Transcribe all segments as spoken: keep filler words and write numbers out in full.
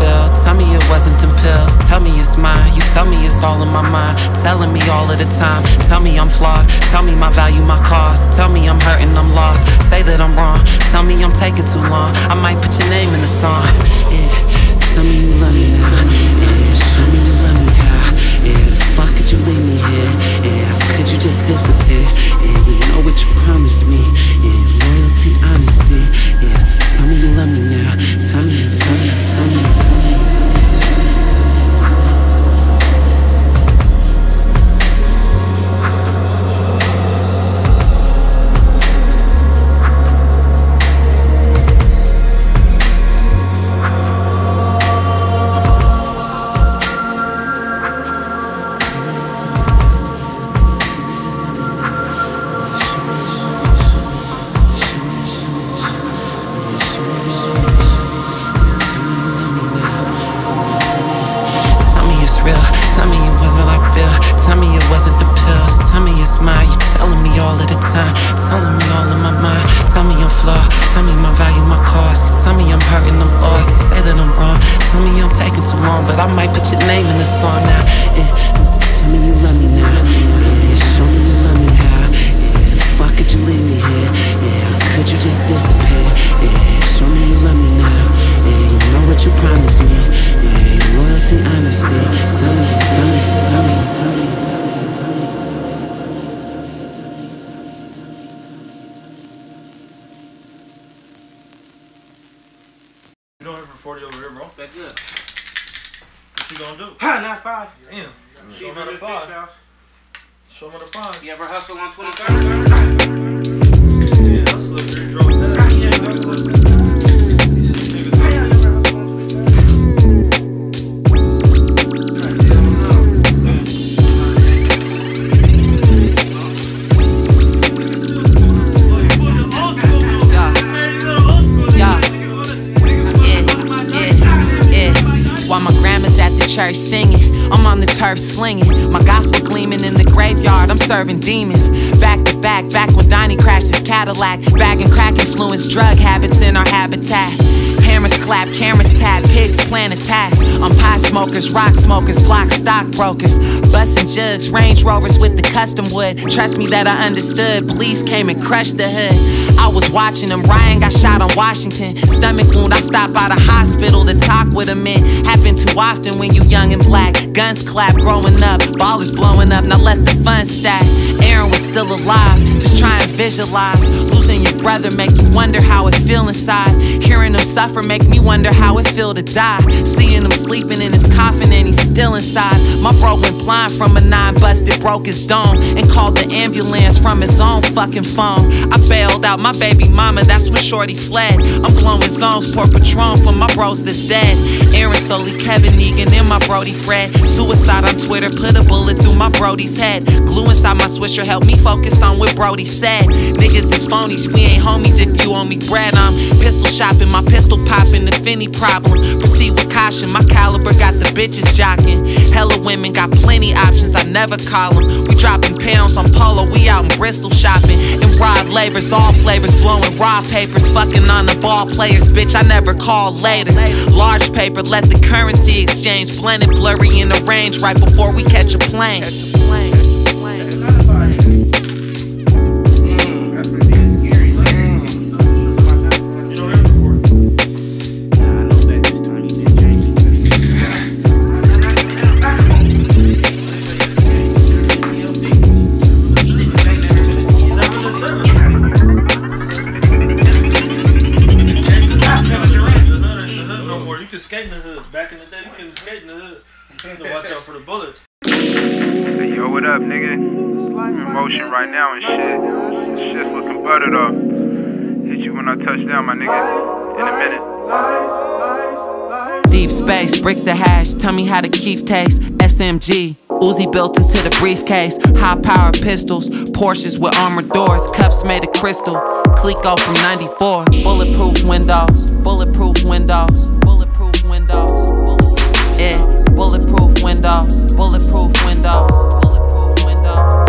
feel. Tell me it wasn't them pills, tell me it's mine. You tell me it's all in my mind, telling me all of the time. Tell me I'm flawed, tell me my value, my cost. Tell me I'm hurting, I'm lost, say that I'm wrong. Tell me I'm taking too long, I might put your name in the song. Yeah, tell me you love me now. Yeah, show me you love me how. Yeah, the fuck could you leave me here? Yeah, could you just disappear? Yeah, you know what you promised me. Yeah, loyalty, honesty. Yeah, so tell me you love me now. Tell me, tell me, tell me, tell me. Range Rovers with the custom wood. Trust me that I understood. Police came and crushed the hood. I was watching them. Ryan got shot on Washington. Stomach wound. I stopped by the hospital to talk with a man. Happened too often when you young and black. Guns clap. Growing up. Ballers blowing up. Now let the fun stack. Aaron was still alive. Just try and visualize. Losing your brother make you wonder how it feel inside. Hearing him suffer make me wonder how it feel to die. Seeing him sleeping in his coffin and he's still inside. My bro went blind from a nine busted, broke his dome, and called the ambulance from his own fucking phone. I bailed out my baby mama, that's when shorty fled. I'm blowing zones, pour Patron for my bros that's dead. Aaron Sully, Kevin Egan, and my brody Fred. Suicide on Twitter, put a bullet through my brody's head. Glue inside my swisher, help me focus on what brody said. Niggas is phonies, we ain't homies if you owe me bread. I'm pistol shopping, my pistol popping, if any problem. Proceed with caution, my caliber got the bitches jocking. Hella women got plenty options, I never call them. We dropping pounds on Polo, we out in Bristol shopping. And rod labors, all flavors, blowing raw papers. Fucking on the ball players, bitch, I never call later. Large paper, let the currency exchange. Blended, blurry in the range right before we catch a plane. Skate in the hood. Back in the day, you couldn't skate in the hood. You had to watch out for the bullets. Hey, yo, what up, nigga? I'm in motion right now and shit. Shit's looking buttered up. Hit you when I touch down, my nigga. In a minute. Deep space, bricks of hash. Tell me how the Keef taste. S M G. Uzi built into the briefcase. High power pistols. Porsches with armored doors. Cups made of crystal. Clico from ninety-four. Bulletproof windows. Bulletproof windows. Windows, yeah, bulletproof windows, bulletproof windows, bulletproof windows,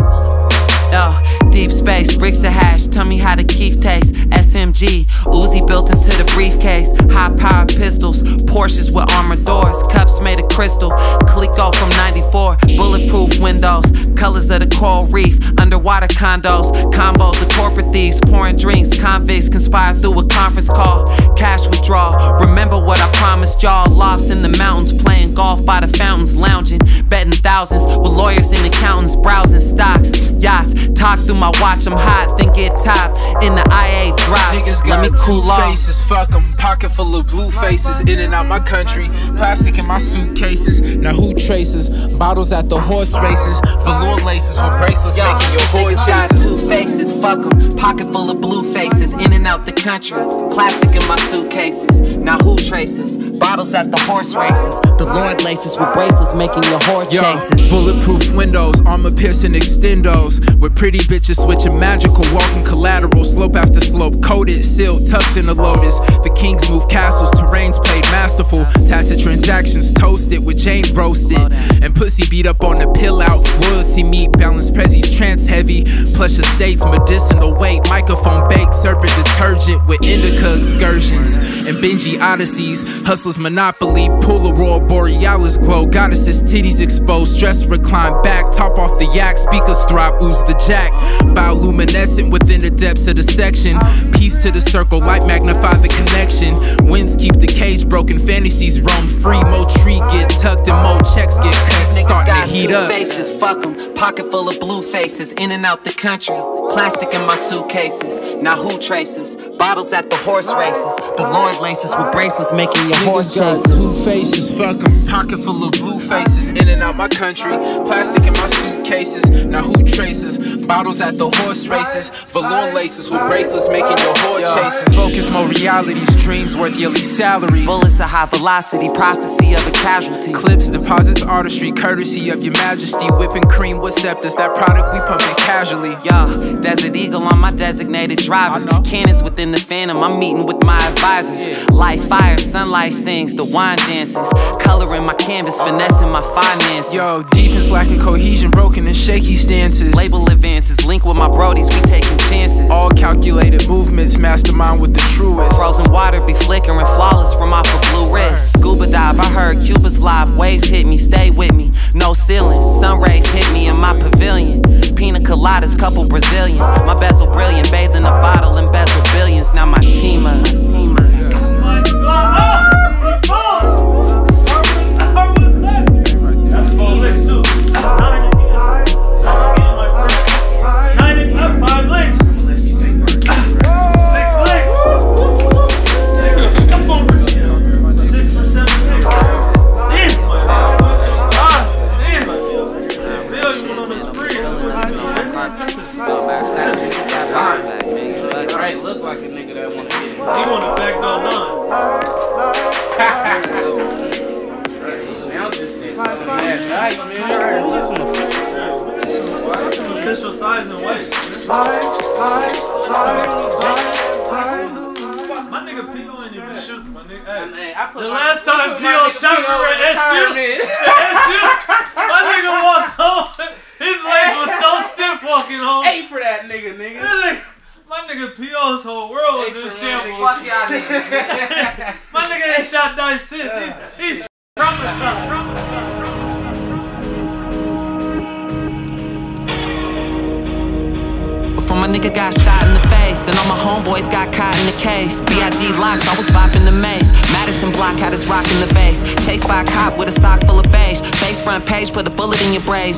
yeah. Deep space, bricks of hash, tell me how the Keef tastes. S M G, Uzi built into the briefcase, high power pistols, Porsches with armored doors, cups made of crystal, Coleco from ninety-four, bulletproof windows, colors of the coral reef, underwater condos, combos of corporate thieves, pouring drinks, convicts conspire through a conference call, cash withdrawal, remember what I promised y'all, lost in the mountains, playing golf by the fountains, lounging, betting thousands, with lawyers and accountants, browsing stocks, yachts, talk through my watch, I'm hot, think it top, in the I A drop, niggas got let me cool off. Faces, fuck 'em, pocket full of blue faces, in and out my country, plastic in my suitcases, now who traces, bottles at the horse races, velour laces with bracelets, yo, making your boy chases. Got two faces, fuck 'em, pocket full of blue faces, in and out the country, plastic in my suitcases, now who traces, bottles at the horse races, velour laces with bracelets, making your whore chases. Bulletproof windows, armor piercing extendos, with pretty bitches switching magical, walking collateral, slope after slope, coated, sealed, tucked in a lotus. The kings move castles, terrains played masterful, tacit transactions toasted with Jane roasted, and pussy beat up on the pill out, royalty meat, balanced prezzies, trance heavy, plush estates, medicinal weight, microphone baked, serpent detergent with indica excursions, and Benji odysseys, hustlers monopoly, Polaroid, borealis glow, goddesses, titties exposed, stress recline back, top off the yak, speakers throb, ooze the jack, bioluminescent within the depths of the section, peace to the circle, light magnify the connection, winds keep the cage broken, fantasies roam free, more tree get tucked and more checks get cut, starting to heat up. Faces, fuck 'em, pocket full of blue faces, in and out the country, plastic in my suitcases, now who traces, bottles at the horse races, the Lord laces with bracelets, making your horse chases. Two faces, fuck 'em, pocket full of blue faces, in and out my country, plastic in my suitcases, now who traces, bottles at the horse races, velour laces with bracelets, making your whore chases. Focus more realities, dreams worth yearly salaries, bullets a high velocity, prophecy of a casualty, clips, deposits, artistry, courtesy of your majesty, whipping cream with scepters, that product we pumping casually. Yeah, Desert Eagle on my designated driver, cannons within the phantom, I'm meeting with my advisors, yeah. Light fire, sunlight sings, the wine dances, coloring my canvas, finessing my finances. Yo, defense lacking cohesion, broken and shaky stances, label advances, link with my brodies, we taking chances, all calculated movements, mastermind with the truest, frozen water be flickering flawless from off a blue wrist, scuba dive, I heard Cuba's live, waves hit me, stay with me, no ceilings, sun rays hit me in my pavilion, pina coladas, couple Brazilians, my bezel brilliant, bathe in a bottle, embezzle billions, now my team up.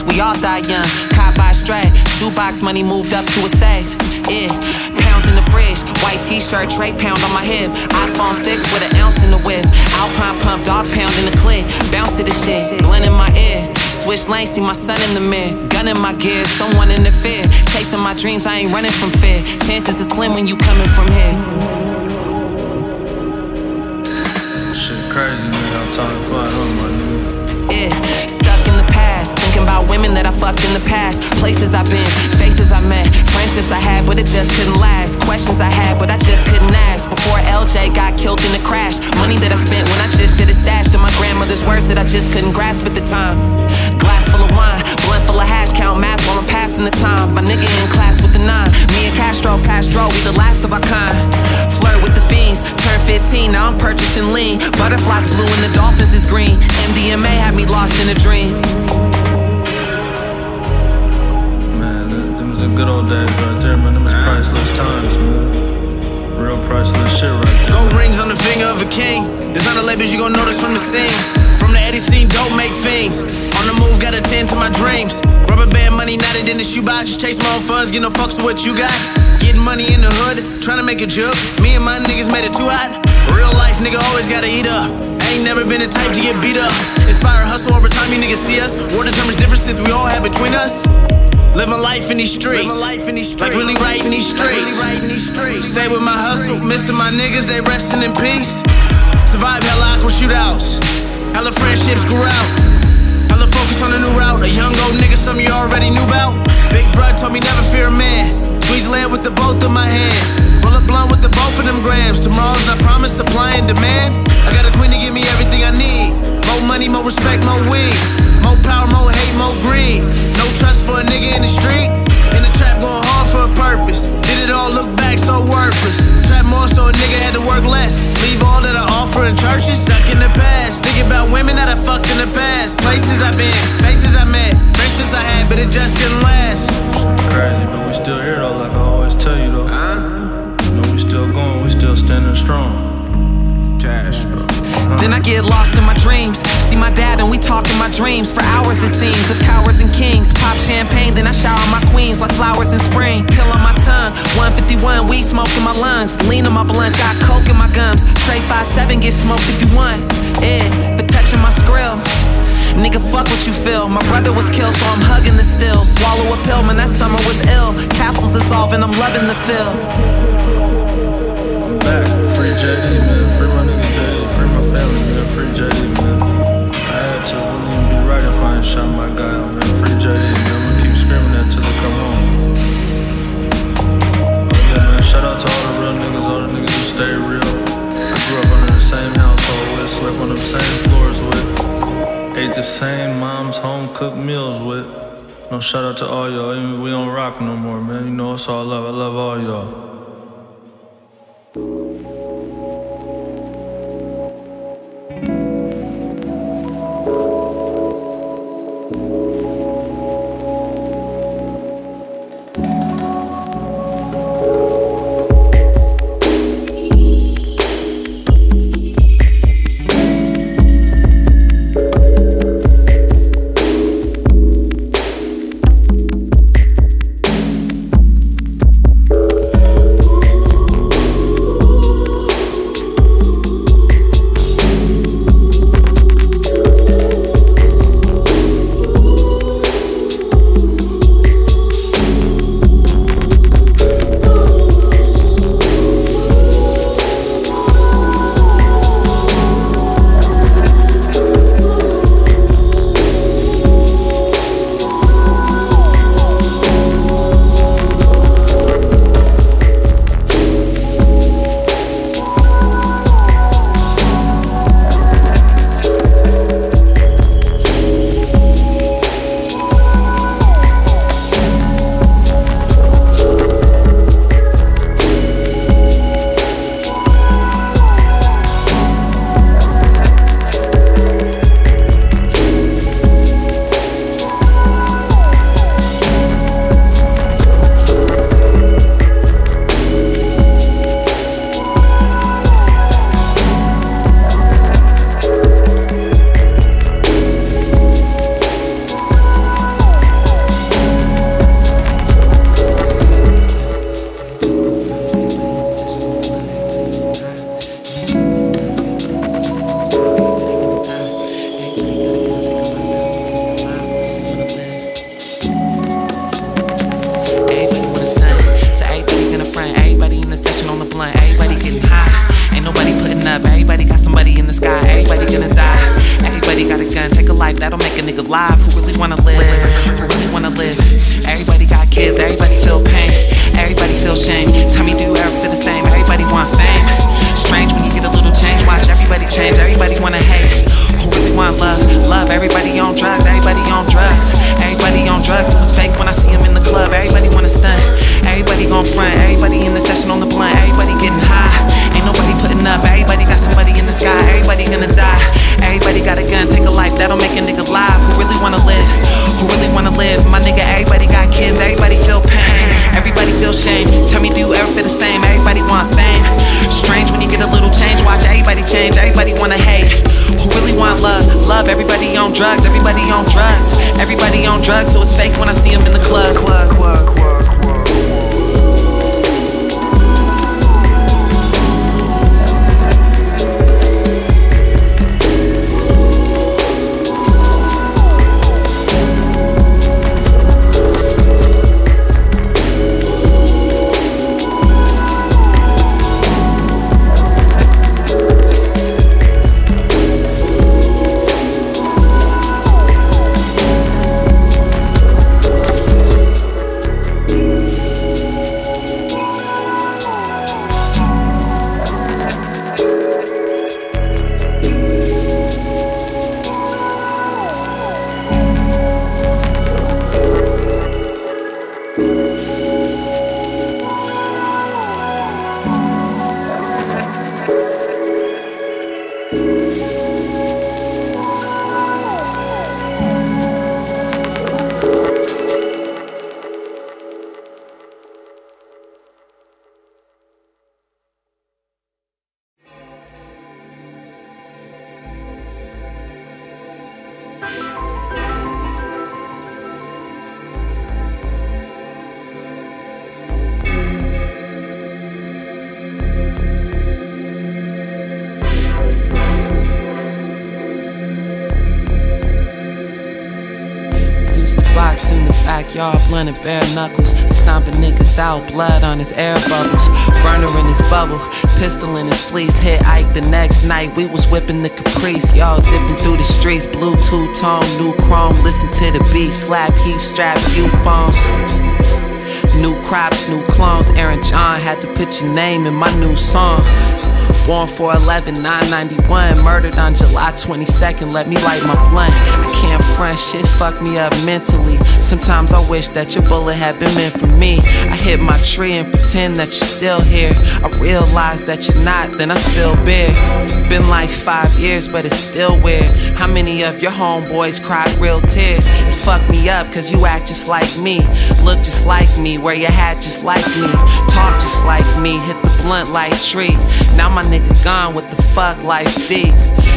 We all die young, caught by a stray, shoebox money moved up to a safe, yeah, pounds in the fridge, white t-shirt, trade pound on my hip, iPhone six with an ounce in the whip, Alpine pump, dog pound in the clip, bounce to the shit, blunt in my ear, switch lanes, see my son in the mirror, gun in my gear, someone in the fear, chasing my dreams, I ain't running from fear, chances are slim when you coming from here. Shit crazy, man, I'm talking fly, huh, my nigga? Yeah. Thinking about women that I fucked in the past, places I've been, faces I met, friendships I had, but it just couldn't last, questions I had, but I just couldn't ask, before L J got killed in a crash, money that I spent when I just should've stashed, and my grandmother's words that I just couldn't grasp at the time, glass full of wine, blunt full of hash, count math while I'm passing the time, my nigga in class with the nine, me and Castro, Castro, we the last of our kind, flirt with the fiends, turn fifteen, butterflies blue and the dolphins is green. M D M A had me lost in a dream. Man, th them was a good old days right there, man. Them was priceless times, man. Real priceless shit right there. Gold rings on the finger of a king. Designer labels you gon' notice from the scenes. From the Eddie scene, don't make things. On the move, gotta tend to my dreams. Rubber band money knotted in the shoebox. Chase my own funds, get no fucks with what you got. Getting money in the hood, tryna make a jump. Me and my niggas made it too hot. Real life nigga always gotta eat up. Ain't never been the type to get beat up. Inspire hustle over time, you niggas see us. War determines differences we all have between us. Living life in these streets, like really right in these streets. Stay with my hustle, missing my niggas, they resting in peace. Survive hella aqua shootouts, hella friendships grew out. Hella focus on a new route, a young old nigga, something you already knew about. Big bruh told me never fear a man. Squeeze lead with the both of my hands. Roll a blunt with the both of them grams. Tomorrow's not promised, supply and demand. I got a queen to give me everything I need. More money, more respect, more weed. More power, more hate, more greed. No trust for a nigga in the street. In the trap going hard for a purpose. Did it all look back so worthless. Trap more so a nigga had to work less. Leave all that I offer in churches. Stuck in the past. Thinking about women that I fucked in the past. Places I've been, faces I met. Friendships I had, but it just didn't last. Crazy, but we still here though, like I always tell you though. Uh-huh. You know we still going, we still standing strong. Cash, bro. Uh-huh. Then I get lost in my dreams. See my dad and we talk in my dreams. For hours it seems, of cowards and kings. Pop champagne, then I shower my queens. Like flowers in spring, pill on my tongue. One fifty-one, weed smoke in my lungs. Lean on my blunt, got coke in my gums. Trey five seven, get smoked if you want. Yeah, but touching my skrill. Nigga, fuck what you feel. My brother was killed, so I'm hugging the still. Swallow a pill, man, that summer was ill. Capsules dissolving, I'm loving the feel. I'm back, free J D, man. Free my nigga J D, free my family, man. Free J D, man. I had to, wouldn't even be right if I ain't shot my guy, man. Free J D, man. I'ma keep screaming that till they come home. Oh yeah, man, shout out to all the real niggas, all the niggas who stay real. I grew up under the same household with, slept on the same floors with. Ate the same mom's home-cooked meals with. No, shout out to all y'all. We don't rock no more, man. You know, it's all love. I love all y'all. Everybody got somebody in the sky. Everybody gonna Everybody change, everybody wanna hate. Who really want love? Love, everybody on drugs, everybody on drugs. Everybody on drugs, so it's fake when I see them in the club. club, club, club. Backyard, blunted bare knuckles, stomping niggas out, blood on his air bubbles, burner in his bubble, pistol in his fleece. Hit Ike the next night, we was whipping the Caprice. Y'all dipping through the streets, blue two-tone, new chrome. Listen to the beat, slap, heat strap, few phones. New crops, new clones. Aaron John had to put your name in my new song. Born four eleven, nine ninety-one, murdered on July twenty-second, let me light my blunt. I can't front, shit fuck me up mentally. Sometimes I wish that your bullet had been meant for me. I hit my tree and pretend that you're still here. I realize that you're not, then I spill beer. Been like five years, but it's still weird. How many of your homeboys cried real tears? You fuck me up, cause you act just like me. Look just like me, wear your hat just like me. Talk just like me, hit the blunt like tree. Now my nigga gone, what the fuck, life's deep.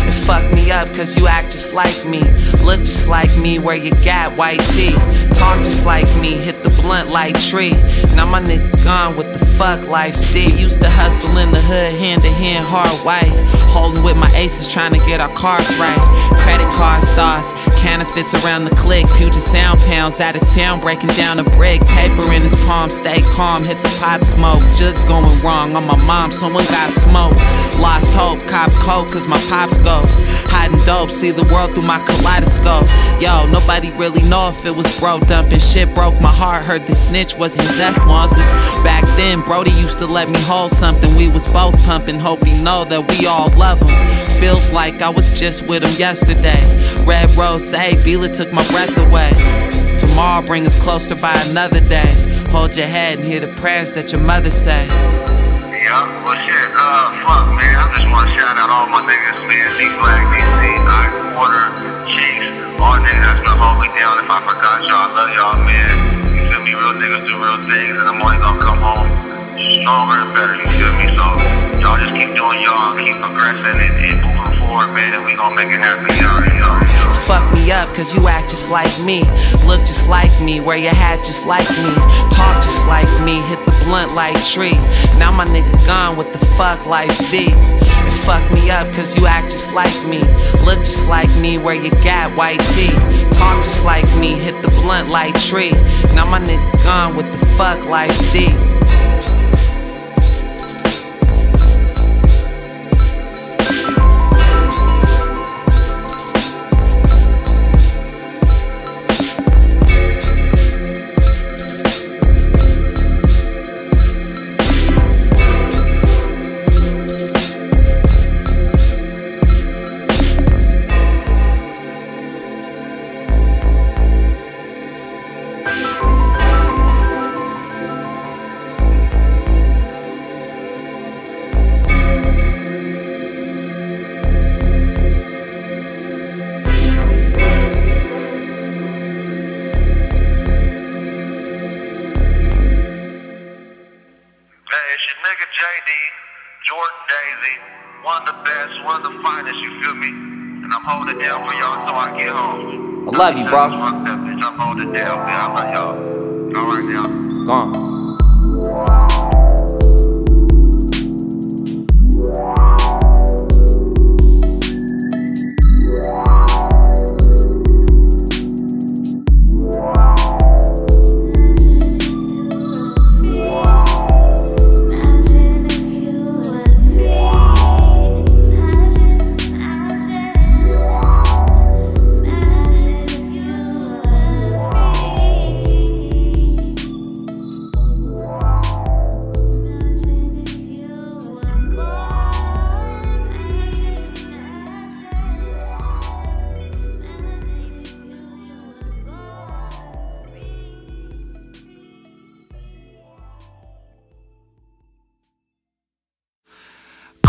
It fucked me up cause you act just like me. Look just like me, where you got white tee. Talk just like me, hit the blunt like tree. Now my nigga gone, what the fuck, life's deep. Used to hustle in the hood, hand to hand, hard white. Holding with my aces, trying to get our cars right. Credit card stars, counterfeits around the click. Puget Sound pounds out of town, breaking down a brick. Paper in his palm, stay calm, hit the pot smoke. Jugs going wrong on my mom, someone got smoked. Lost hope, cop coke cause my pops ghost. Hiding dope, see the world through my kaleidoscope. Yo, nobody really know if it was bro dumping. Shit broke my heart, heard the snitch wasn't death monster. Back then, Brody used to let me hold something. We was both pumping, hope he know that we all love him. Feels like I was just with him yesterday. Red Rose, hey, Bila took my breath away. Tomorrow bring us closer by another day. Hold your head and hear the prayers that your mother say. Yeah, well shit, uh, fuck man, I just wanna shout out all my niggas, man. D-Flag, D C, I Quarter, Cheeks, all niggas that's gonna hold me down. If I forgot y'all, I love y'all, man. You feel me, real niggas do real things, and I'm only gonna come home stronger and better, you feel me? So y'all just keep doing y'all, keep progressing and, and moving forward, man, and we gon' make it happen, y'all, y'all, y'all. Fuck me up, cause you act just like me. Look just like me, wear your hat just like me. Talk just like me, hit the blunt like tree. Now my nigga gone, what the fuck, life's deep. It fucked me up, cause you act just like me. Look just like me, wear your gat white tee. Talk just like me, hit the blunt like tree. Now my nigga gone, what the fuck, life's deep. one of the best, one of the finest, you feel me? And I'm holding down for y'all so I get home. I love you, bro. I'm holding down, man. I love y'all. All right, now. Gone.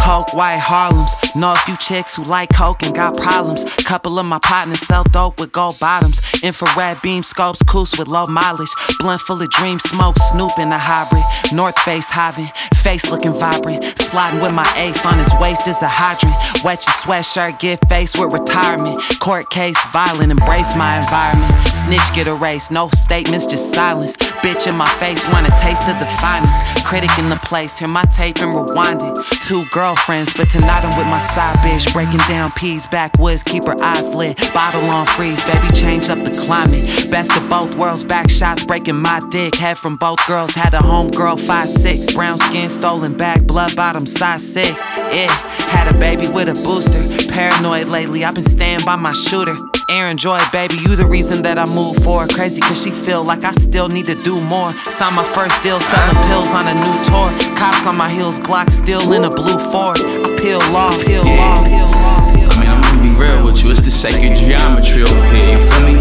Coke, white Harlems. Know a few chicks who like coke and got problems. Couple of my partners sell dope with gold bottoms. Infrared beam scopes, coos with low mileage. Blunt full of dream smoke, Snoop in a hybrid. North face hobbin', face looking vibrant. Sliding with my ace, on his waist is a hydrant. Wet your sweatshirt, get faced with retirement. Court case, violent, embrace my environment. Snitch, get erased, no statements, just silence. Bitch in my face, want a taste of the finest. Critic in the place, hear my tape and rewind it. Two girlfriends, but tonight I'm with my side bitch. Breaking down peas, backwoods, keep her eyes lit. Bottle on freeze, baby, change up the climate. Best of both worlds, back shots, breaking my dick. Head from both girls, had a homegirl, five six. Brown skin, stolen back, blood bottom, size six. Yeah, had a baby with a booster. Paranoid lately, I've been staying by my shooter. Aaron Joy, baby, you the reason that I move forward. Crazy cause she feel like I still need to do more. Signed my first deal, selling pills on a new tour. Cops on my heels, Glock still in a blue Ford. I peel law, peel yeah. law, peel law, peel I mean, I'm gonna be real with you, it's the sacred geometry over here, you feel me?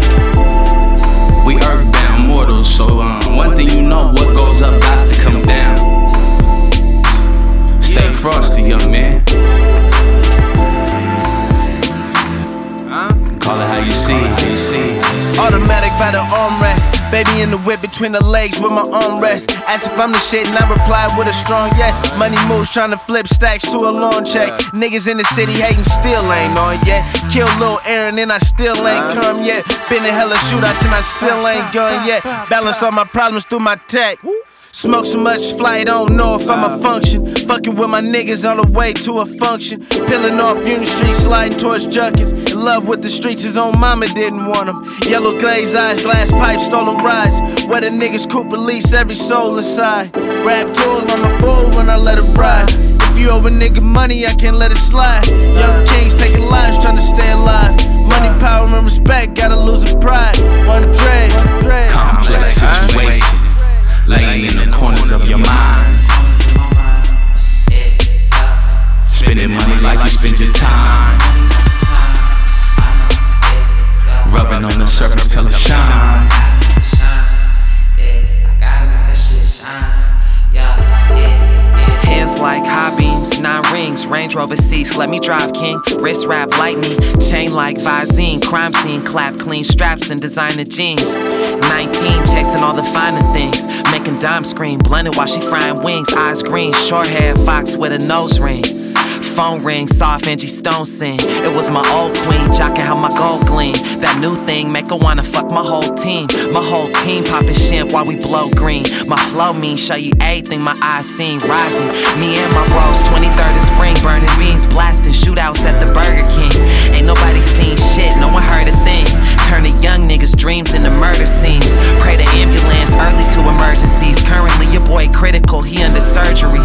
We earthbound mortals, so um, one thing you know, what goes up has to come down. Stay frosty, young man. Call it how you see, how you see. Automatic by the armrest. Baby in the whip between the legs with my armrest. Ask if I'm the shit and I reply with a strong yes. Money moves trying to flip stacks to a lawn check. Niggas in the city hating still ain't on yet. Kill Lil Aaron and I still ain't come yet. Been in hella shootouts and I still ain't gone yet. Balance all my problems through my tech. Smoke so much fly, don't know if I'm a function. Fucking with my niggas all the way to a function. Peeling off Union Street, sliding towards Junkins. In love with the streets, his own mama didn't want him. Yellow glazed eyes, glass pipe, stolen rides. Where the niggas could release every soul inside. Rap tool, I'm a fool when I let it ride. If you owe a nigga money, I can't let it slide. Young kings taking lives, trying to stay alive. Money, power, and respect, gotta lose a pride. One dread, complex situation. Laying in the corners of your mind. Spending money like you spend your time. Rubbing on the surface till it shine. Hands like high beams, nine rings, Range Rover cease, let me drive king. Wrist wrap lightning, chain like Visine. Crime scene, clap clean straps and designer jeans. Nineteen, chasing all the finer things. Making dime scream, blended while she frying wings. Eyes green, short hair, fox with a nose ring. Phone ring, soft Angie Stone sing. It was my old queen, jocking how my gold gleam. That new thing, make her wanna fuck my whole team. My whole team poppin' shit while we blow green. My flow mean, show you everything my eyes seen. Rising, me and my bros, twenty-third and spring. Burning beans, blasting shootouts at the Burger King. Ain't nobody seen shit, no one heard a thing. Turning young niggas' dreams into murder scenes. Pray to ambulance, early to emergencies. Currently, your boy critical, he under surgery.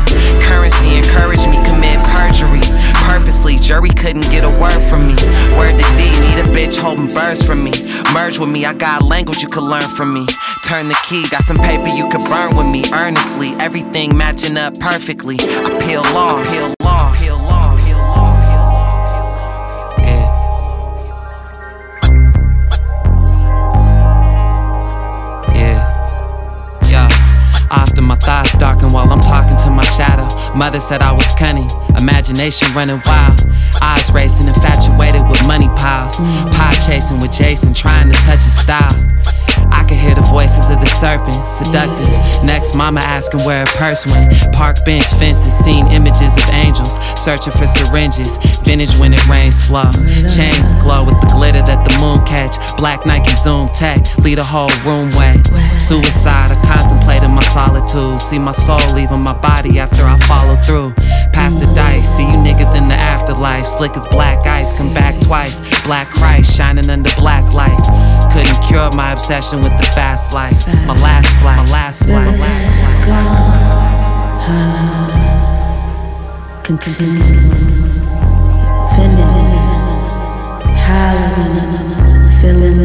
Currency encouraged me, commit perjury. Purposely, jury couldn't get a word from me. Word to D, need a bitch holding birds from me. Merge with me, I got language you could learn from me. Turn the key, got some paper you could burn with me. Earnestly, everything matching up perfectly. I peel law, I peel law, peel law, peel law, peel law. Yeah. Yeah. Yeah. Often my thoughts darken while I'm talking to my shadow. Mother said I was cunning. Imagination running wild, eyes racing, infatuated with money piles. Pie chasing with Jason, trying to touch his style. I could hear the voices of the serpent, seductive. Next, mama asking where a purse went. Park bench fences, seen images of angels. searching for syringes. Vintage when it rains slow. Chains glow with the glitter that the moon catch. Black Nike Zoom tech, lead a whole room wet. Suicide, I contemplated my solitude. See my soul leaving my body after I follow through. Pass the dice, see you niggas in the afterlife. Slick as black ice, come back twice. Black Christ shining under black lights. Couldn't cure my obsession with the fast life. My last flight, my last flight, my last flight. Continue, feminine, howling, feeling,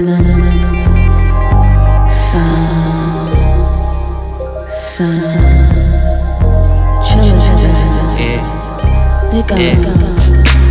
sun, sun. Yeah.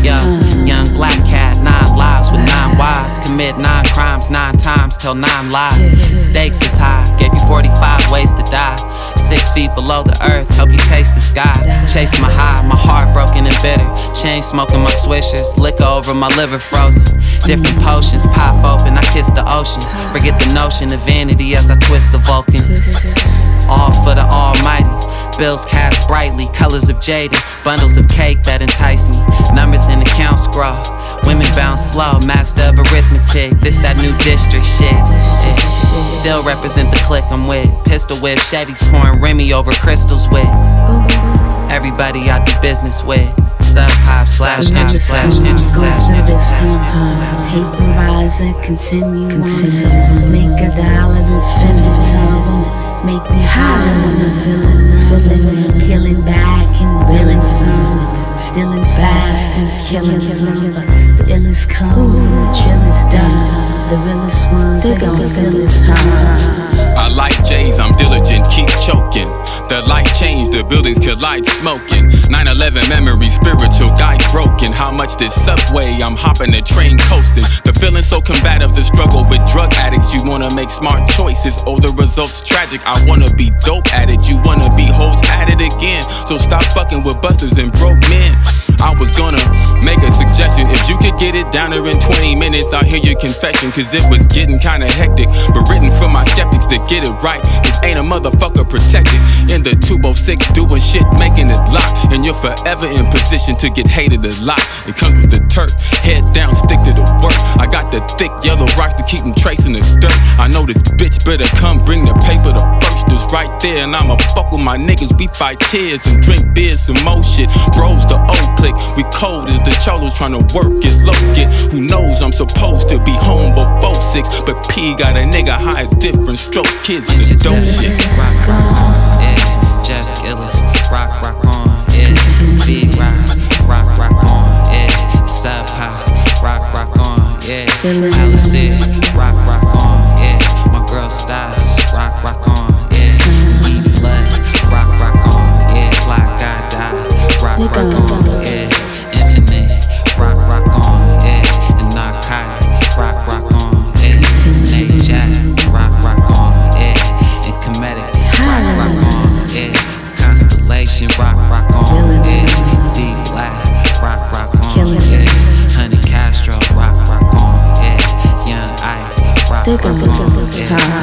Yeah, young black cat, nine lives with nine wives. Commit nine crimes, nine times, tell nine lies. Stakes is high, gave you forty-five ways to die. Six feet below the earth, help you taste the sky. Chase my high, my heart broken and bitter. Chain smoking my swishers, liquor over my liver frozen. Different potions pop open, I kiss the ocean. Forget the notion of vanity as I twist the Vulcan. All for the almighty. Bills cast brightly, colors of jaded. Bundles of cake that entice me. Numbers and accounts grow. Women bounce slow, master of arithmetic. This that new district shit. Still represent the clique I'm with. Pistol whip, Chevy's pouring Remy over crystals with. Everybody I do business with. Sub pop slash slash slash slash slash. Vaporize and continue. Continue. Make a dollar infinite. Make me holler when I'm feeling, feeling, peeling back and reeling some, stealing fast and killing some. The illest come, the trillest die, the realest ones they gon' feel it's high. I like J's, I'm diligent, keep choking. The light changed, the buildings collide, smoking. nine eleven memory, spiritual guide broken. How much this subway, I'm hopping the train coasting. The feeling so combative, the struggle with drug addicts. You wanna make smart choices, oh the results tragic. I wanna be dope at it, you wanna be hoes at it again. So stop fucking with busters and broke men. I was gonna make a suggestion. If you could get it down there in twenty minutes, I'll hear your confession. Cause it was getting kinda hectic, but written for my skeptics to get it right. This ain't a motherfucker protected. In the two oh six doing shit, making it lock. And you're forever in position to get hated a lot. It comes with the turf, head down, stick to the work. I got the thick yellow rocks to keep them tracing the dirt. I know this bitch better come bring the paper to first. It's right there and I'ma fuck with my niggas. We fight tears and drink beers, some more shit. Bros the old clique, we cold as the cholos trying to work it, low get. Who knows I'm supposed to be home before six, but P got a nigga high as different strokes. Kids the dope shit. Rock on, yeah, Jeff Gillis. Rock, rock on, yeah, big rock. Rock, rock on, yeah, sub high. Rock, rock on, yeah, Alice it. Rock, rock on, yeah, my girl styles. Rock, rock on, yeah, sweet blood. Rock, rock on, yeah, fly guy die. Rock, rock on, yeah, infinite. Rock, rock on, yeah, and narcotic. Rock, rock on, yeah, snake jack. Rock, rock on, yeah, and comedic. Rock, rock on, yeah, constellation. Rock, rock on, yeah, deep black. Rock, rock on, yeah. Honey Castro, rock, rock on, yeah. Young Ike, rock, rock on, yeah.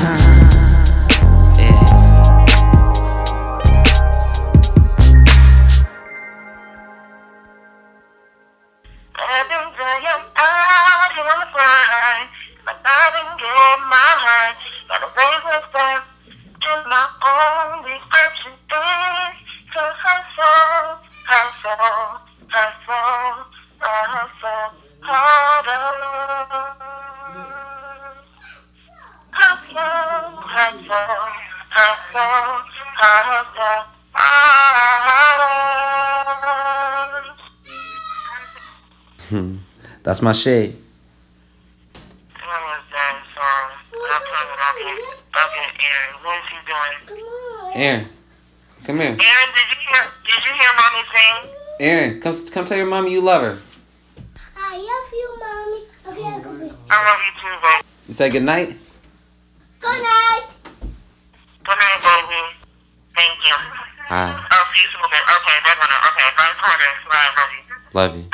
That's my shit. Aaron, come here. Aaron, did you hear, did you hear mommy sing? Aaron, come come tell your mommy you love her. I love you, mommy. Okay, I'll go with you. I love you too, baby. You say good night? Good night. Good night, baby. Thank you. Hi. I'll see you soon. Okay, that's what I okay, bye, Porter. Bye, love you. Love you.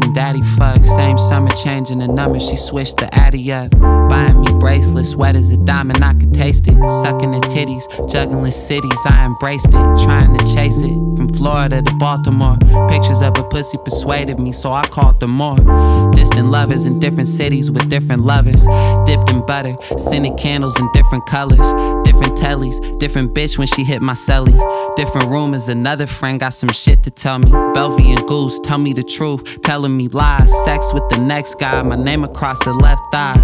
nothing, daddy fuck. Same summer, changing the number, she switched the Addy up. Buying me bracelets, wet as a diamond, I could taste it. Sucking the titties, juggling cities, I embraced it. Trying to chase it, from Florida to Baltimore. Pictures of a pussy persuaded me, so I called them more. Distant lovers in different cities with different lovers. Dipped in butter, scented candles in different colors. Different tellies, different bitch when she hit my celly. Different room is another friend, got some shit to tell me. Belvy and Goose, tell me the truth, telling me lies. Sex with the next guy, my name across the left thigh.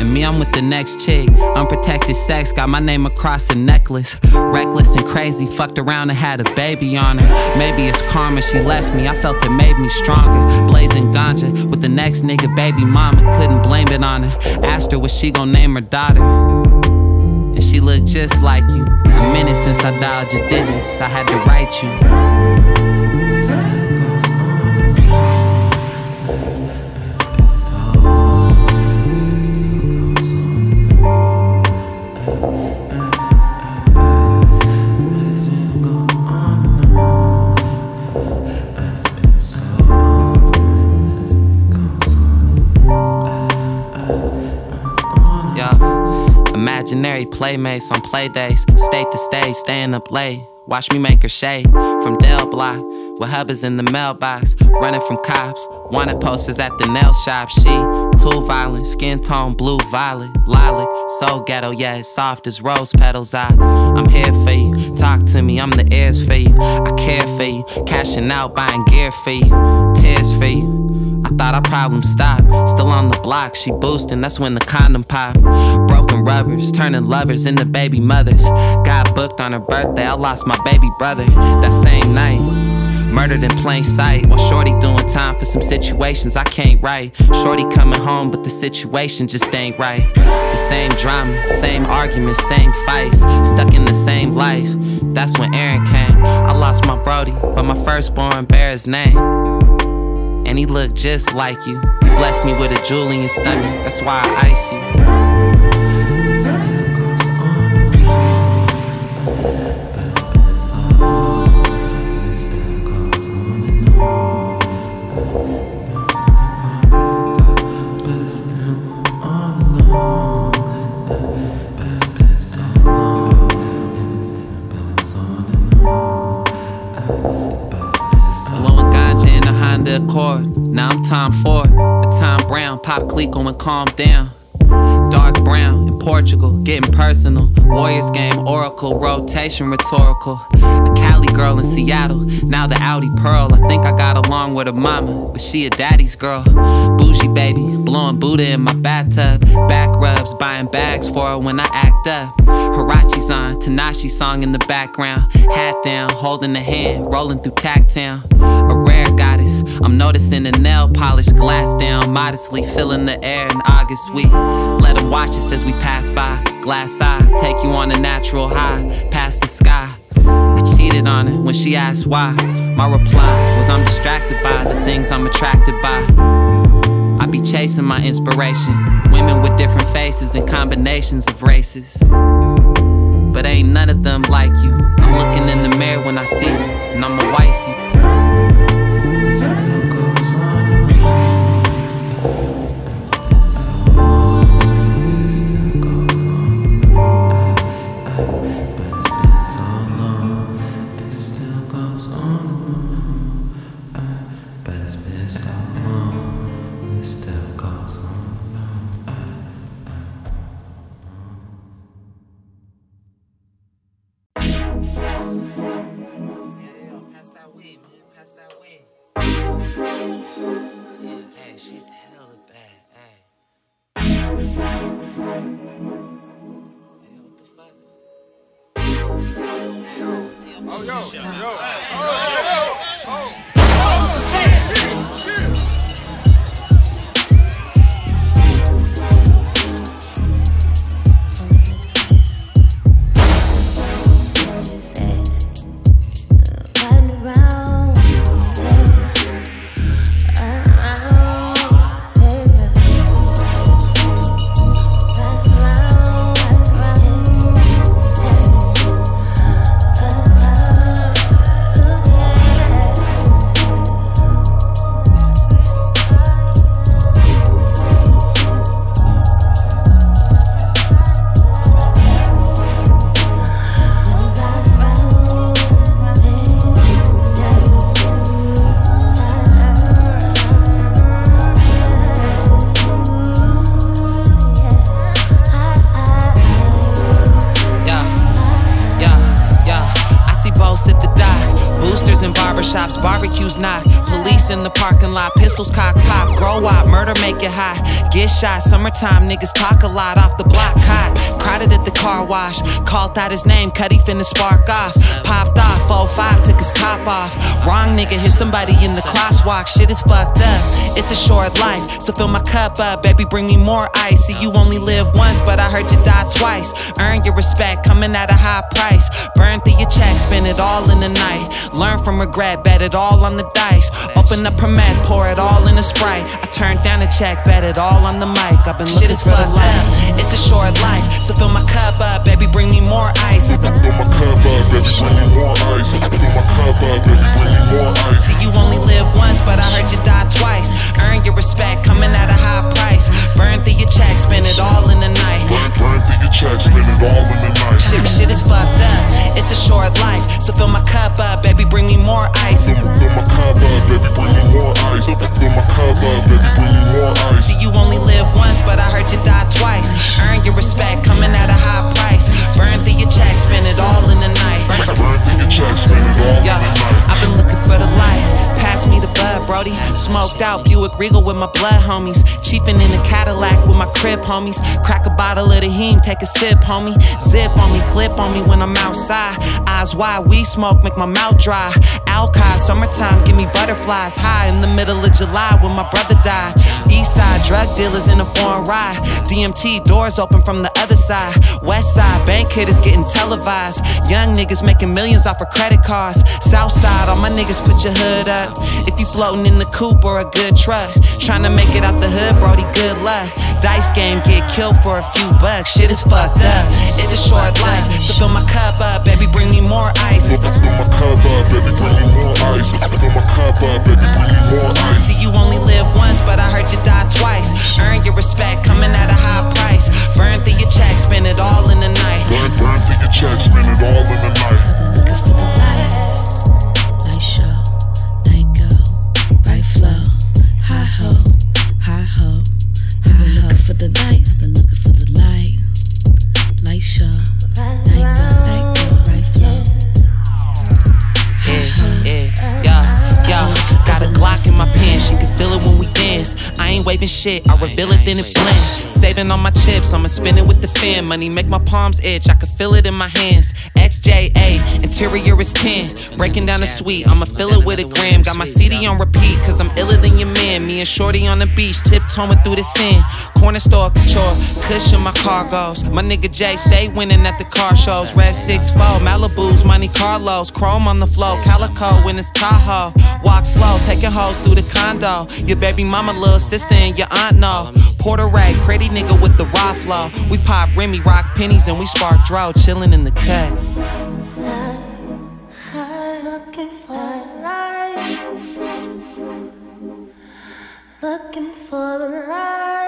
And me, I'm with the next chick. Unprotected sex, got my name across the necklace. Reckless and crazy, fucked around and had a baby on her. Maybe it's karma, she left me, I felt it made me stronger. Blazing ganja with the next nigga baby mama, couldn't blame it on her. Asked her what she gon' name her daughter. And she looked just like you. A minute since I dialed your digits, I had to write you. Imaginary playmates on play days, state to stage, staying up late. Watch me make her shade from Dell Block, with hubbers in the mailbox, running from cops. Wanted posters at the nail shop. She too violent, skin tone blue violet, lilac, so ghetto, yeah, it's soft as rose petals. I, I'm here for you. Talk to me, I'm the ears for you. I care for you, cashing out, buying gear for you, tears for you. Thought our problem stopped. Still on the block, she boosting, that's when the condom popped. Broken rubbers, turning lovers into baby mothers. Got booked on her birthday, I lost my baby brother that same night. Murdered in plain sight, while shorty doing time for some situations I can't write. Shorty coming home, but the situation just ain't right. The same drama, same arguments, same fights, stuck in the same life. That's when Aaron came. I lost my brody, but my firstborn bear his name. And he looked just like you. You blessed me with a jewel in your stomach, that's why I ice you. Now I'm Tom Ford, a Tom Brown, pop Clico and calm down. Dark brown in Portugal, getting personal. Warriors game, oracle, rotation, rhetorical. A Cali girl in Seattle, now the Audi Pearl. I think I got along with her mama, but she a daddy's girl. Bougie baby, blowing Buddha in my bathtub. Back rubs, buying bags for her when I act up. Hirachi's on, Tanashi song in the background. Hat down, holding the hand, rolling through Tactown. A rare goddess, I'm noticing the nail polish. Glass down, modestly filling the air in August. We let them watch us as we pass by. Glass eye, take you on a natural high, past the sky. I cheated on her when she asked why. My reply was I'm distracted by the things I'm attracted by. I be chasing my inspiration, women with different faces and combinations of races. But ain't none of them like you. I'm looking in the mirror when I see you, and I'm a wifey. police in the parking lot, pistols cock pop, grow up, murder make it hot, get shot, summertime niggas talk a lot, off the block hot, crowded at the car wash, called out his name, Cuddy finna spark off, popped off, oh five took his top off, wrong nigga hit somebody in the crosswalk, shit is fucked up, it's a short life, so fill my cup up, baby bring me more ice, see you only live once, but I heard you die twice, earn your respect, coming at a high price, burn through your check, spend it all in the night, learn from regret, bet it all on the dice, open up her meth, pour it all in a Sprite, I turned down a check, bet it all on the mic, I've been looking for the life, it's a short life, so fill my cup up, baby bring me more ice, fill my cup up, baby bring me more ice, fill my cup up, baby bring me more ice, see you only live once, but I heard you die twice, earn your respect, coming at a high price, burn through your check, spend it all in the night, burn, burn through your check, spend it all in the night, shit, shit is fucked up, it's a short life, so fill my cup up, baby bring me more ice, fill my cup up, baby bring me more ice, fill my cup up, baby bring me more ice, see you only live once, but I heard you die twice, earn your respect, coming at a high price, burn through your check, spend it all in the night, burn through your check, spend it all in the night, I've been looking for the light, pass me the bud, Brody, smoked out Buick Regal with my blood homies, cheapin' in a Cadillac with my crib homies, crack a bottle of the heme, take a sip homie, zip on me, clip on me when I'm outside, eyes wide, weed smoke, make my mouth dry, Alki, summertime, give me butterflies, high in the middle of July when my brother died, Eastside, drug dealers in a foreign ride, D M T, doors open from the other side, Westside, bank hitters getting televised, young niggas making millions off of credit cards, Southside, all my niggas put your hood up, if you floating in the coupe or a good truck, tryna make it out the hood, Brody, good luck, dice game, get killed for a few bucks, shit is fucked up, it's a short life, so fill my cup up, baby, bring me more ice, fill my cup up, baby, bring me more ice, fill my cup up, baby, bring me more ice, see you only live once, but I heard you die twice, earn your respect, coming at a high price, burn through your check, spend it all in the night, burn, burn through your check, spend it all in the night, looking for the light, light show, light go, right flow, high ho, high ho, high ho, I've been looking for the light, I've been looking for the light, light show, light go, light go, right flow, yeah, yeah, yeah, yeah, got a Glock in my pants, she can feel it when we dance, I ain't waving shit, I reveal it then it blends, saving all my chips, I'ma spend it with the fan, money make my palms itch, I can feel it in my hands, X J A, interior is ten, breaking down the suite, I'ma fill it with a gram, got my C D on repeat, cause I'm iller than your man, me and Shorty on the beach, tiptoeing through the sand, corner store couture, cushion my cargoes, my nigga Jay stay winning at the car shows, Red six four, Malibu's, Monte Carlos, chrome on the floor, calico in his Tahoe, walk slow, taking hoes through the condo, your baby mama, little sister and your aunt know, Porter Ray, pretty nigga with the raw flow, we pop Remy, rock pennies and we spark draw, chillin' in the cut. Looking for light, looking for the light.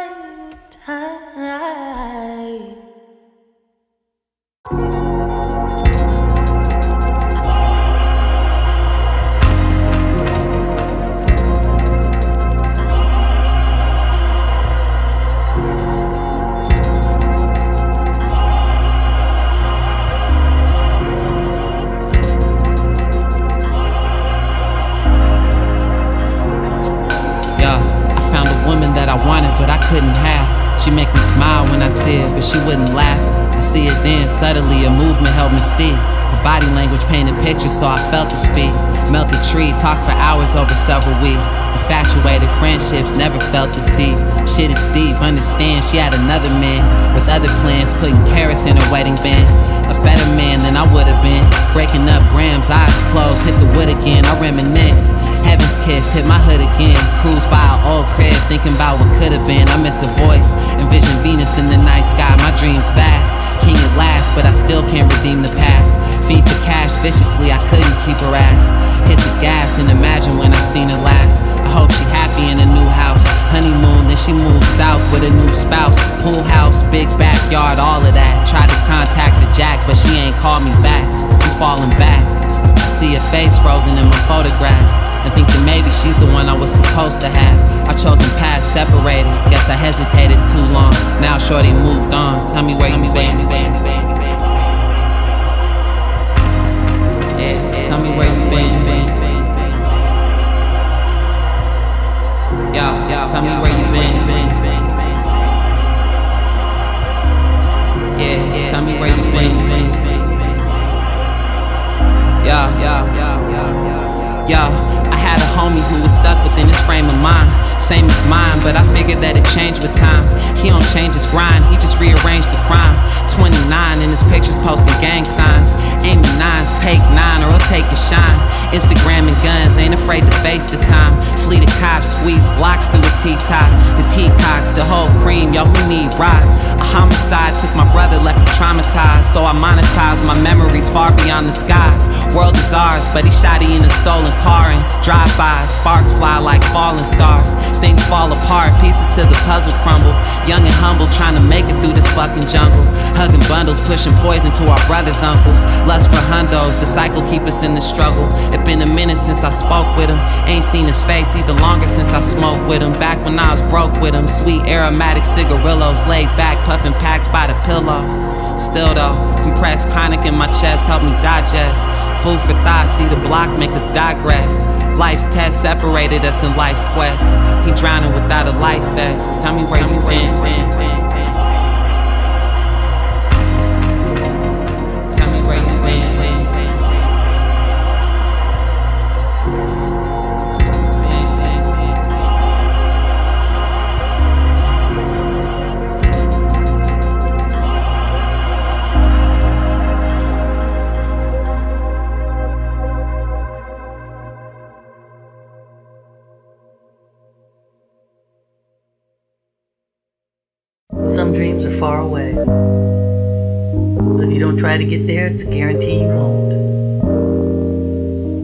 I wanted but I couldn't have. She make me smile when I see it, but she wouldn't laugh. I see it then, suddenly a movement held me still. Her body language painted pictures so I felt the speed. Melted tree, talked for hours over several weeks. Infatuated friendships, never felt this deep. Shit is deep, understand she had another man with other plans, putting carrots in her wedding band. A better man than I would've been. Breaking up grams, eyes closed, hit the wood again, I reminisce. Heaven's kiss, hit my hood again. Cruise by an old crib, thinking about what could've been. I miss a voice, envision Venus in the night sky. My dreams vast, king at last, but I still can't redeem the past. Feed for cash viciously, I couldn't keep her ass. Hit the gas and imagine when I seen her last. I hope she happy in a new house. Honeymoon, then she moved south with a new spouse. Pool house, big backyard, all of that. Tried to contact the Jack, but she ain't called me back. I'm falling back. I see her face frozen in my photographs. And thinking maybe she's the one I was supposed to have. Our chosen path separated. Guess I hesitated too long. Now shorty moved on. Tell me where you been. Yeah, tell me where you been. Yo, tell me where you been. Yeah, tell me where you been. Yo, yo. Had a homie who was stuck within his frame of mind, same as mine, but I figured that it changed with time. He don't change his grind, he just rearranged the crime. twenty-nine in his pictures posting gang signs. Aim your nines, take nine or it'll take your shine. Instagram and guns, ain't afraid to face the time. Flee the cops, squeeze blocks through a T-top. His heat cocks, the whole cream, y'all who need rock. A homicide took my brother, left him traumatized. So I monetize my memories far beyond the skies. World is ours, but he shot he in a stolen car and drive-by, sparks fly like falling stars. Things fall apart, pieces to the puzzle crumble. Young and humble, trying to make it through this fucking jungle. Hugging bundles, pushing poison to our brothers' uncles. Lust for hundos, the cycle keep us in the struggle. It been a minute since I spoke with him. Ain't seen his face, even longer since I smoked with him. Back when I was broke with him. Sweet aromatic cigarillos, laid back, puffing packs by the pillow. Still though, compressed chronic in my chest, help me digest. Food for thought, see the block make us digress. Life's test separated us in life's quest. He drowning without a life vest. Tell me where you been. Tell me where you been. Some dreams are far away. If you don't try to get there, it's a guarantee you won't.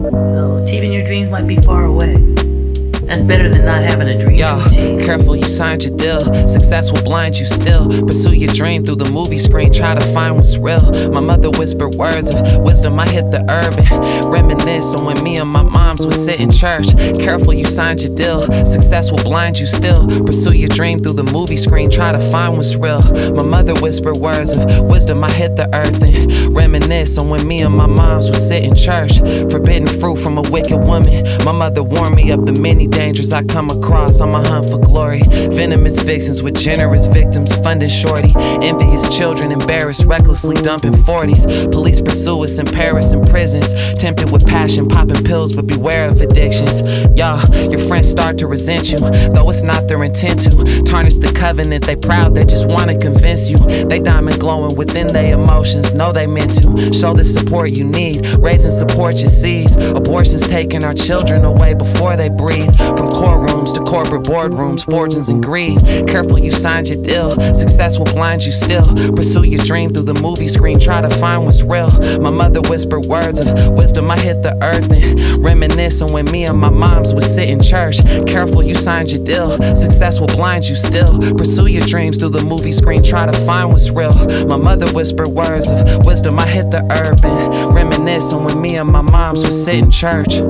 So achieving your dreams might be far away. That's better than not having a dream. Yo, careful, you signed your deal. Success will blind you still. Pursue your dream through the movie screen. Try to find what's real. My mother whispered words of wisdom. I hit the urban. Reminisce on when me and my moms would sit in church. Careful, you signed your deal. Success will blind you still. Pursue your dream through the movie screen. Try to find what's real. My mother whispered words of wisdom. I hit the earth and reminisce on when me and my moms would sit in church. Forbidden fruit from a wicked woman. My mother warned me of the many days dangers I come across on my hunt for glory. Venomous vixens with generous victims funding shorty. Envious children embarrassed, recklessly dumping forties. Police pursue us in Paris and prisons. Tempted with passion, popping pills, but beware of addictions. Y'all, your friends start to resent you, though it's not their intent to tarnish the covenant. They proud, they just want to convince you. They diamond glowing within their emotions. Know they meant to show the support you need. Raising support you seize. Abortions taking our children away before they breathe. From courtrooms to corporate boardrooms, fortunes and greed. Careful, you signed your deal. Success will blind you still. Pursue your dream through the movie screen. Try to find what's real. My mother whispered words of wisdom. I hit the earth and reminisce on when me and my moms would sit in church. Careful, you signed your deal. Success will blind you still. Pursue your dreams through the movie screen. Try to find what's real. My mother whispered words of wisdom. I hit the urban. Reminisce on when me and my moms would sit in church.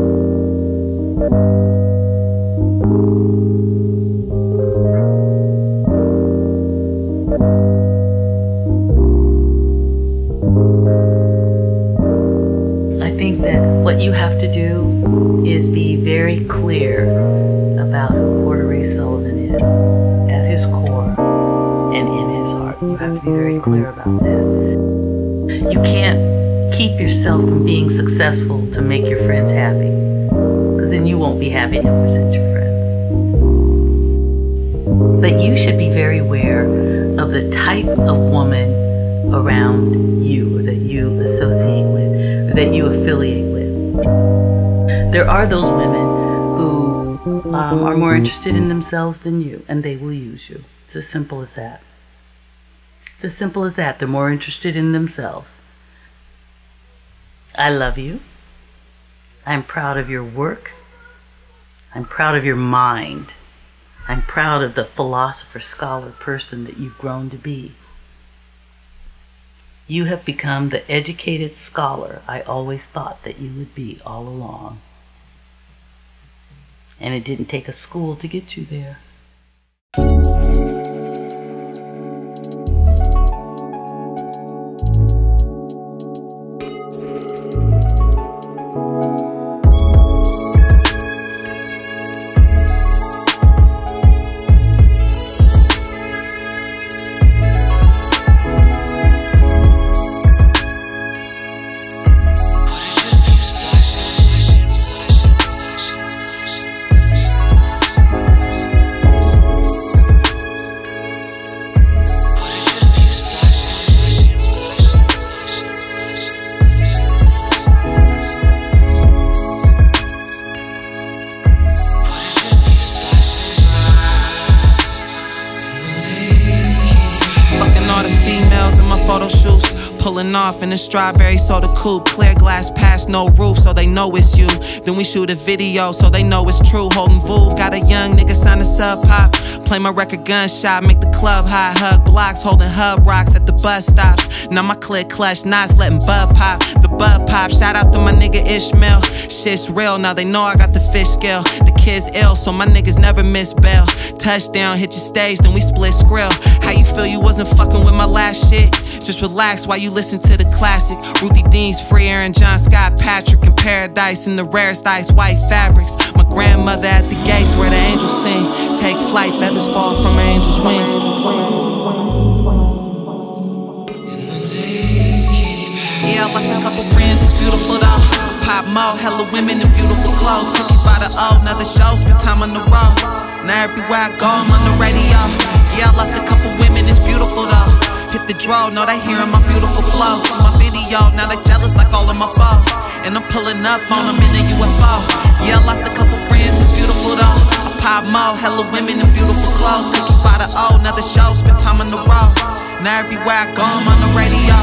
What you have to do is be very clear about who Porter A. Sullivan is at his core and in his heart. You have to be very clear about that. You can't keep yourself from being successful to make your friends happy, because then you won't be happy to present your friends. But you should be very aware of the type of woman around you, or that you associate with, or that you affiliate with. There are those women who um, are more interested in themselves than you, and they will use you. It's as simple as that. It's as simple as that. They're more interested in themselves. I love you. I'm proud of your work. I'm proud of your mind. I'm proud of the philosopher, scholar, person that you've grown to be. You have become the educated scholar I always thought that you would be all along. And it didn't take a school to get you there. photo shoots. Pulling off in the strawberry soda coupe. Clear glass past no roof, so they know it's you. Then we shoot a video, so they know it's true. Holding Vuv, got a young nigga sign a sub pop. Play my record gunshot, make the club high. Hug blocks, holding hub rocks at the bus stops. Now my click clutch, knots letting bud pop. The bud pop, shout out to my nigga Ishmael. Shit's real, now they know I got the fish scale. The kid's ill, so my niggas never miss bail. Touchdown, hit your stage, then we split skrill. How you feel you wasn't fucking with my last shit? Just relax while you listen to the classic. Ruthie Dean's Free, Aaron John, Scott Patrick, and Paradise in the rarest ice white fabrics. My grandmother at the gates where the angels sing. Take flight, feathers fall from angels' wings. Lost a couple friends, it's beautiful though. Pop more, hella women in beautiful clothes. Cookies by the O, another show, spend time on the road. Now everywhere I go, I'm on the radio. Yeah, I lost a couple women, it's beautiful though. Hit the draw, know they hearing my beautiful flow. See my video, now they jealous like all of my foes. And I'm pulling up on them in a U F O. Yeah, I lost a couple friends, it's beautiful though. Pop more, hella women in beautiful clothes. Cookies by the O, another show, spend time on the road. Now everywhere I go, I'm on the radio.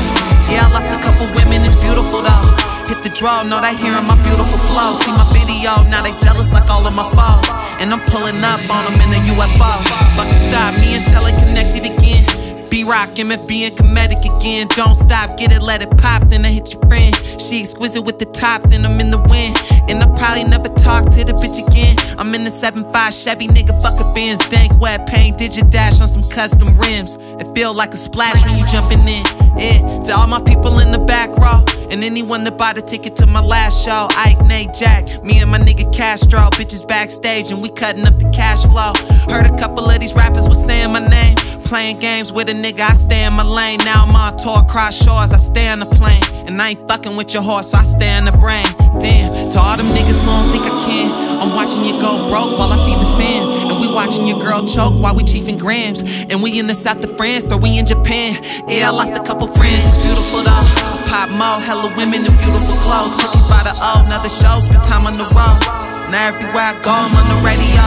Yeah, I lost a couple women, it's beautiful though. Hit the draw, know they hearing my beautiful flow. See my video, now they jealous like all of my foes. And I'm pulling up on them in a U F O. Fuck the thought, me and Tele connected again. B-Rock, M F B, and Comedic again. Don't stop, get it, let it pop, then I hit your friend. She exquisite with the top, then I'm in the wind. And I probably never talk to the bitch again. I'm in the seven five Chevy, nigga, fuck a Benz. Dank, wet, paint, Digidash on some custom rims. It feel like a splash when you jumping in. Yeah, to all my people in the back row. And anyone that bought a ticket to my last show. Ike, Nate, Jack, me and my nigga Castro. Bitches backstage and we cutting up the cash flow. Heard a couple of these rappers was saying my name. Playing games with a nigga, I stay in my lane. Now I'm on tour, cross shores, I stay on the plane. And I ain't fucking with your horse, so I stay in the brain. Damn, to all them niggas who don't think I can. I'm watching you go broke while I feed the fam. And we watching your girl choke while we chiefin' grams. And we in the south of France, so we in Japan. Yeah, I lost a couple friends, it's beautiful though. Pop mo, hella women in beautiful clothes. Cookies by the O, another show, spend time on the road. Now everywhere I go, I'm on the radio.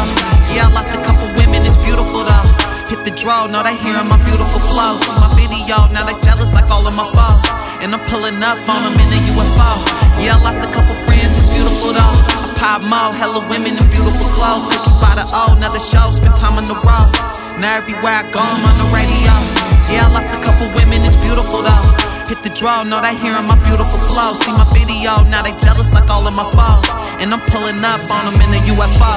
Yeah, I lost a couple women, it's beautiful though. Hit the draw, know they hearing my beautiful flow. See my video, now they jealous like all of my foes. And I'm pulling up on them in a U F O. Yeah, I lost a couple friends, it's beautiful though. Pop mo, hella women in beautiful clothes. Cookies by the O, another show, spend time on the road. Now everywhere I go, I'm on the radio. Yeah, I lost a couple women, it's beautiful though. Hit the draw, know they hearing my beautiful flow. See my video, now they jealous like all of my foes. And I'm pulling up on them in a U F O.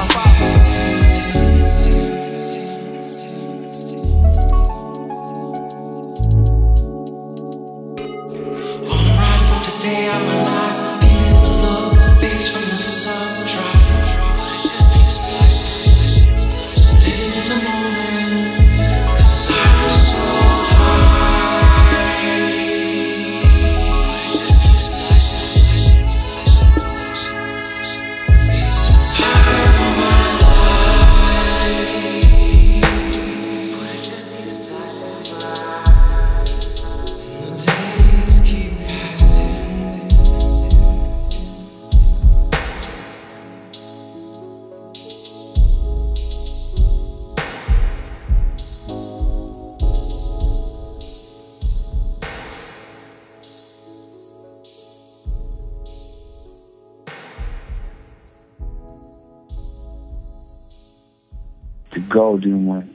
Today I'm alive, feel the love, the bass from the sun drop. Live in the moment, cause I'm so high. It's the time of my life. And the days keep passing. Golden one.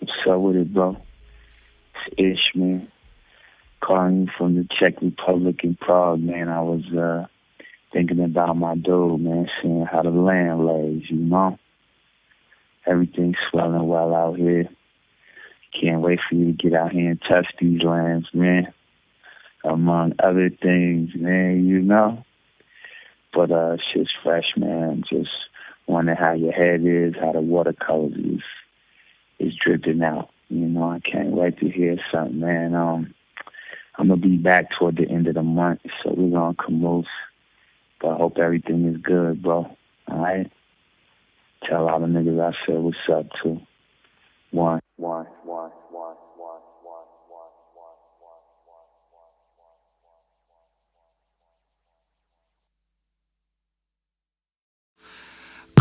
What's up with it, bro? It's Ish, man. Calling you from the Czech Republic in Prague, man. I was uh, thinking about my dude, man, seeing how the land lays, you know? Everything's swelling well out here. Can't wait for you to get out here and touch these lands, man. Among other things, man, you know? But uh, shit's fresh, man. Just wondering how your head is, how the watercolors is, is dripping out. You know, I can't wait to hear something, man. Um, I'm going to be back toward the end of the month, so we're going to commence. But I hope everything is good, bro. All right? Tell all the niggas I said what's up, too. One, one, one, one, one.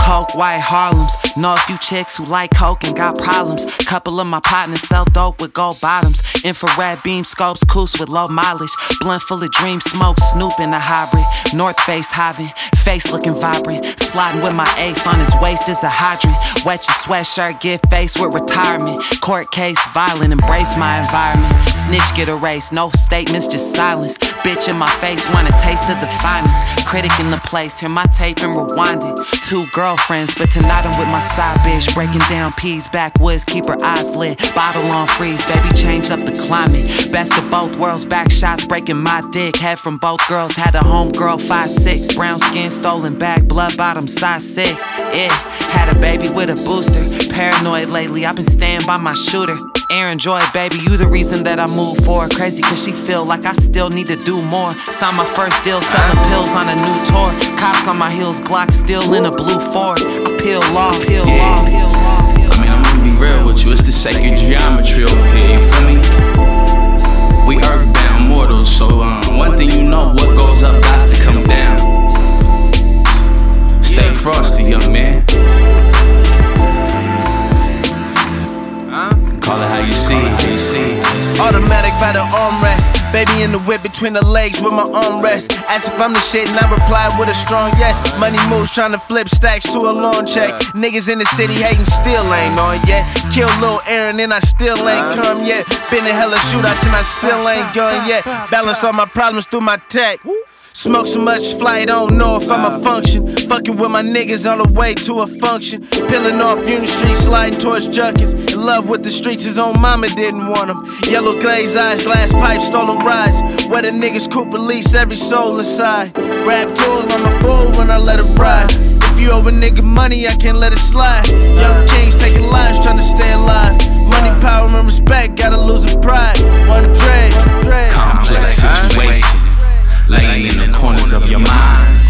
coke, white Harlems. Know a few chicks who like coke and got problems. Couple of my partners sell dope with gold bottoms. Infrared beam scopes, coos with low mileage. Blunt full of dream smoke, Snoop in a hybrid. North face hobbin', face looking vibrant. Sliding with my ace, on his waist is a hydrant. Wet your sweatshirt, get faced with retirement. Court case, violent, embrace my environment. Snitch get erased, no statements, just silence. Bitch in my face, want a taste of the finest. Critic in the place, hear my tape and rewind it. Two girlfriends, but tonight I'm with my side bitch. Breaking down peas, backwoods, keep her eyes lit. Bottle on freeze, baby, change up the climate. Best of both worlds, back shots, breaking my dick. Head from both girls, had a homegirl, five six. Brown skin, stolen back, blood bottom, size six. Yeah, had a baby with a booster. Paranoid lately, I've been staying by my shooter. Aaron Joy, baby, you the reason that I move forward. Crazy cause she feel like I still need to do more. Signed my first deal, selling pills on a new tour. Cops on my heels, Glock still in a blue Ford. I peel law, peel law, peel law. I mean, I'm gonna be real with you, it's the sacred geometry over here, you feel me? We earthbound mortals, so um, one thing you know, what goes up has to come down. Stay frosty, young man. Call it how you see it. Automatic by the armrest. Baby in the whip between the legs with my armrest. Ask if I'm the shit and I reply with a strong yes. Money moves trying to flip stacks to a lawn check. Niggas in the city hating still ain't on yet. Kill Lil Aaron and I still ain't come yet. Been in hella shootouts and I still ain't gone yet. Balance all my problems through my tech. Smoke so much fly, don't know if I'm a function. Fucking with my niggas all the way to a function. Peeling off Union Street, sliding towards Junkins. In love with the streets, his own mama didn't want him. Yellow glazed eyes, last pipe, stolen rides. Where the niggas could release every soul inside. Rap tool, I'm a fool when I let it ride. If you owe a nigga money, I can't let it slide. Young kings taking lives, trying to stay alive. Money, power, and respect, gotta lose a pride. One dread, complex situation. Laying in the corners of your mind.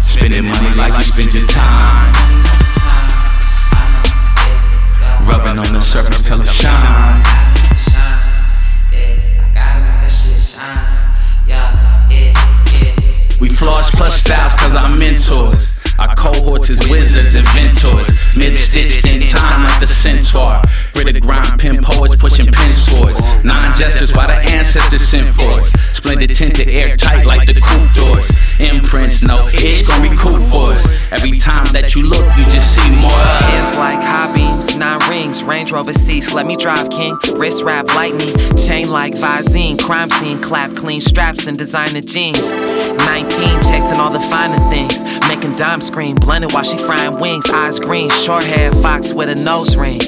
Spending money like you spend your time. Rubbing on the surface till it shine. We flaws plus styles cause I'm mentors. Our cohorts is wizards, inventors. Mid-stitched in time like the centaur. Rid of grind, pen poets pushing pen swords. Non-gestures why the ancestors sent for us. Splendid tinted airtight like the coupe doors. Imprints, no itch, gon' recoup for us. Every time that you look, you just see more of us. Hands like high beams, nine rings, Range Rover cease, let me drive king. Wrist wrap lightning, chain like Visine. Crime scene, clap clean straps and designer jeans. Nineteen, chasing all the finer things. Making dime scream, blunted while she frying wings. Eyes green, short hair, fox with a nose ring.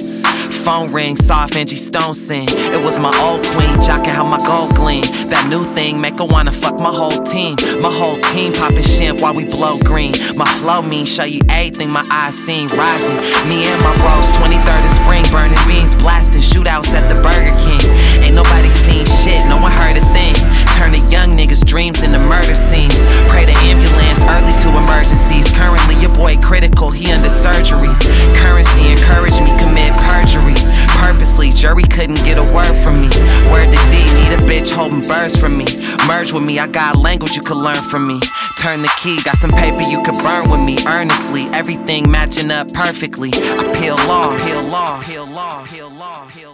Phone ring, soft Angie Stone sing. It was my old queen, jockin' how my gold gleam. That new thing make her wanna fuck my whole team. My whole team poppin' shit while we blow green. My flow mean, show you everything my eyes seen. Rising, me and my bros, twenty-third and spring. Burning beans, blasting shootouts at the Burger King. Ain't nobody seen shit, no one heard a thing. Turn a young nigga's dreams into murder scenes. Pray to ambulance, early to emergencies. Currently your boy critical, he under surgery. Currency encouraged me, commit perjury. Purposely, jury couldn't get a word from me. Word to D, need a bitch holding birds from me. Merge with me, I got language you could learn from me. Turn the key, got some paper you could burn with me. Earnestly, everything matching up perfectly. I peel law, peel law, peel law, peel law, peel law.